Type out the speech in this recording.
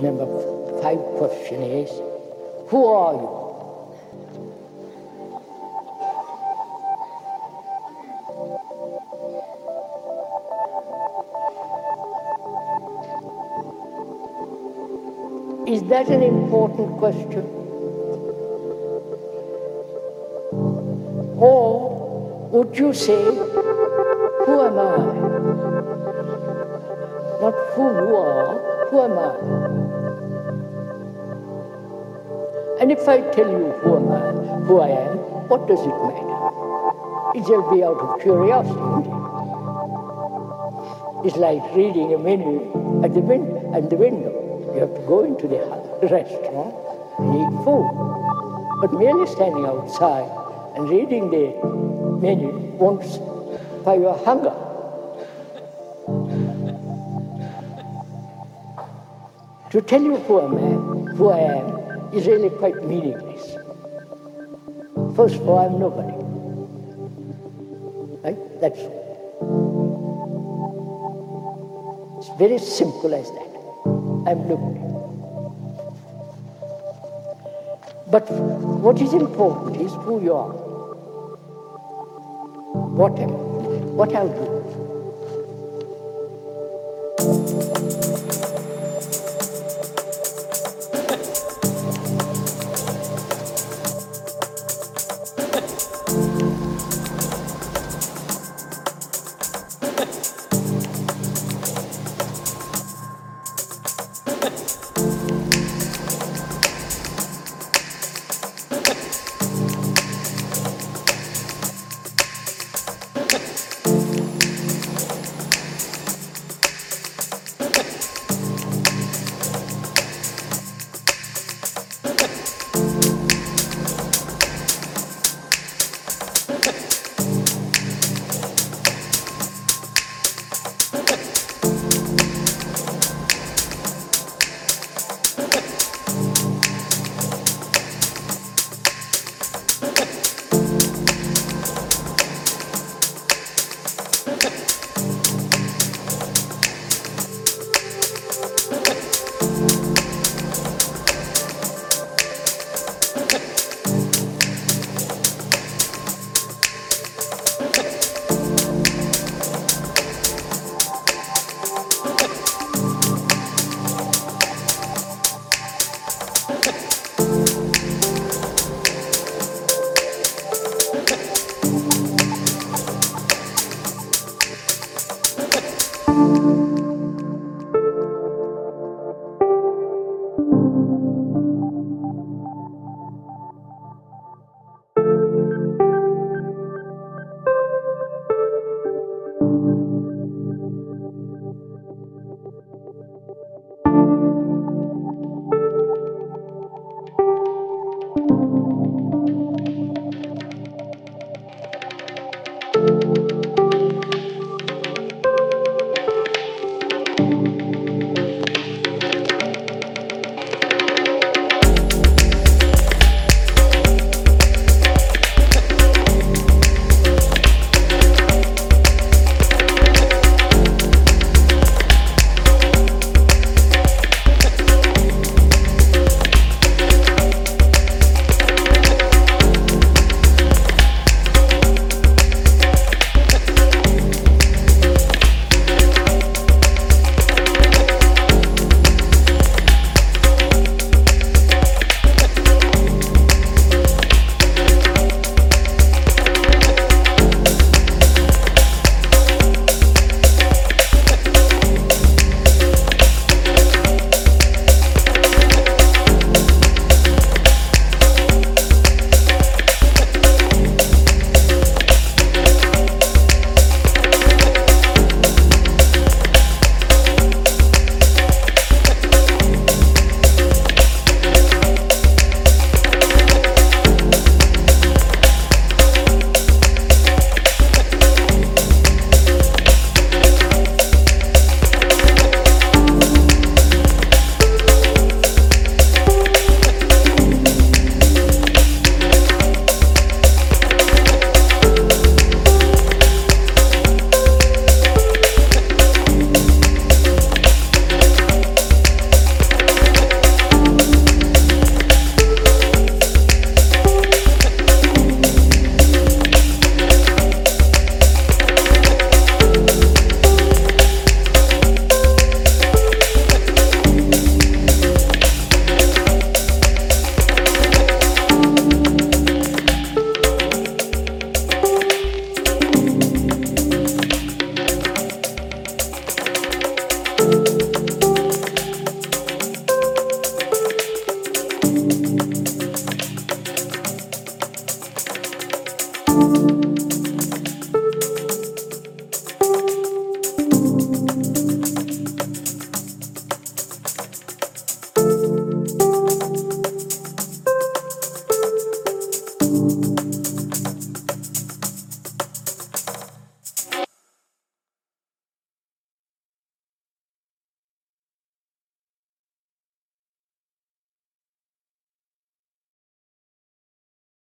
Number 5 question is, who are you? Is that an important question? Or would you say, who am I? Not who you are, who am I? And if I tell you who I am, what does it matter? It will be out of curiosity. It's like reading a menu at the window. You have to go into the restaurant and eat food. But merely standing outside and reading the menu won't satisfy your hunger. To tell you who I am, is really quite meaningless. First of all, I'm nobody. Right? That's all. It's very simple as that. I'm nobody. But what is important is who you are. What am I? What I'll do.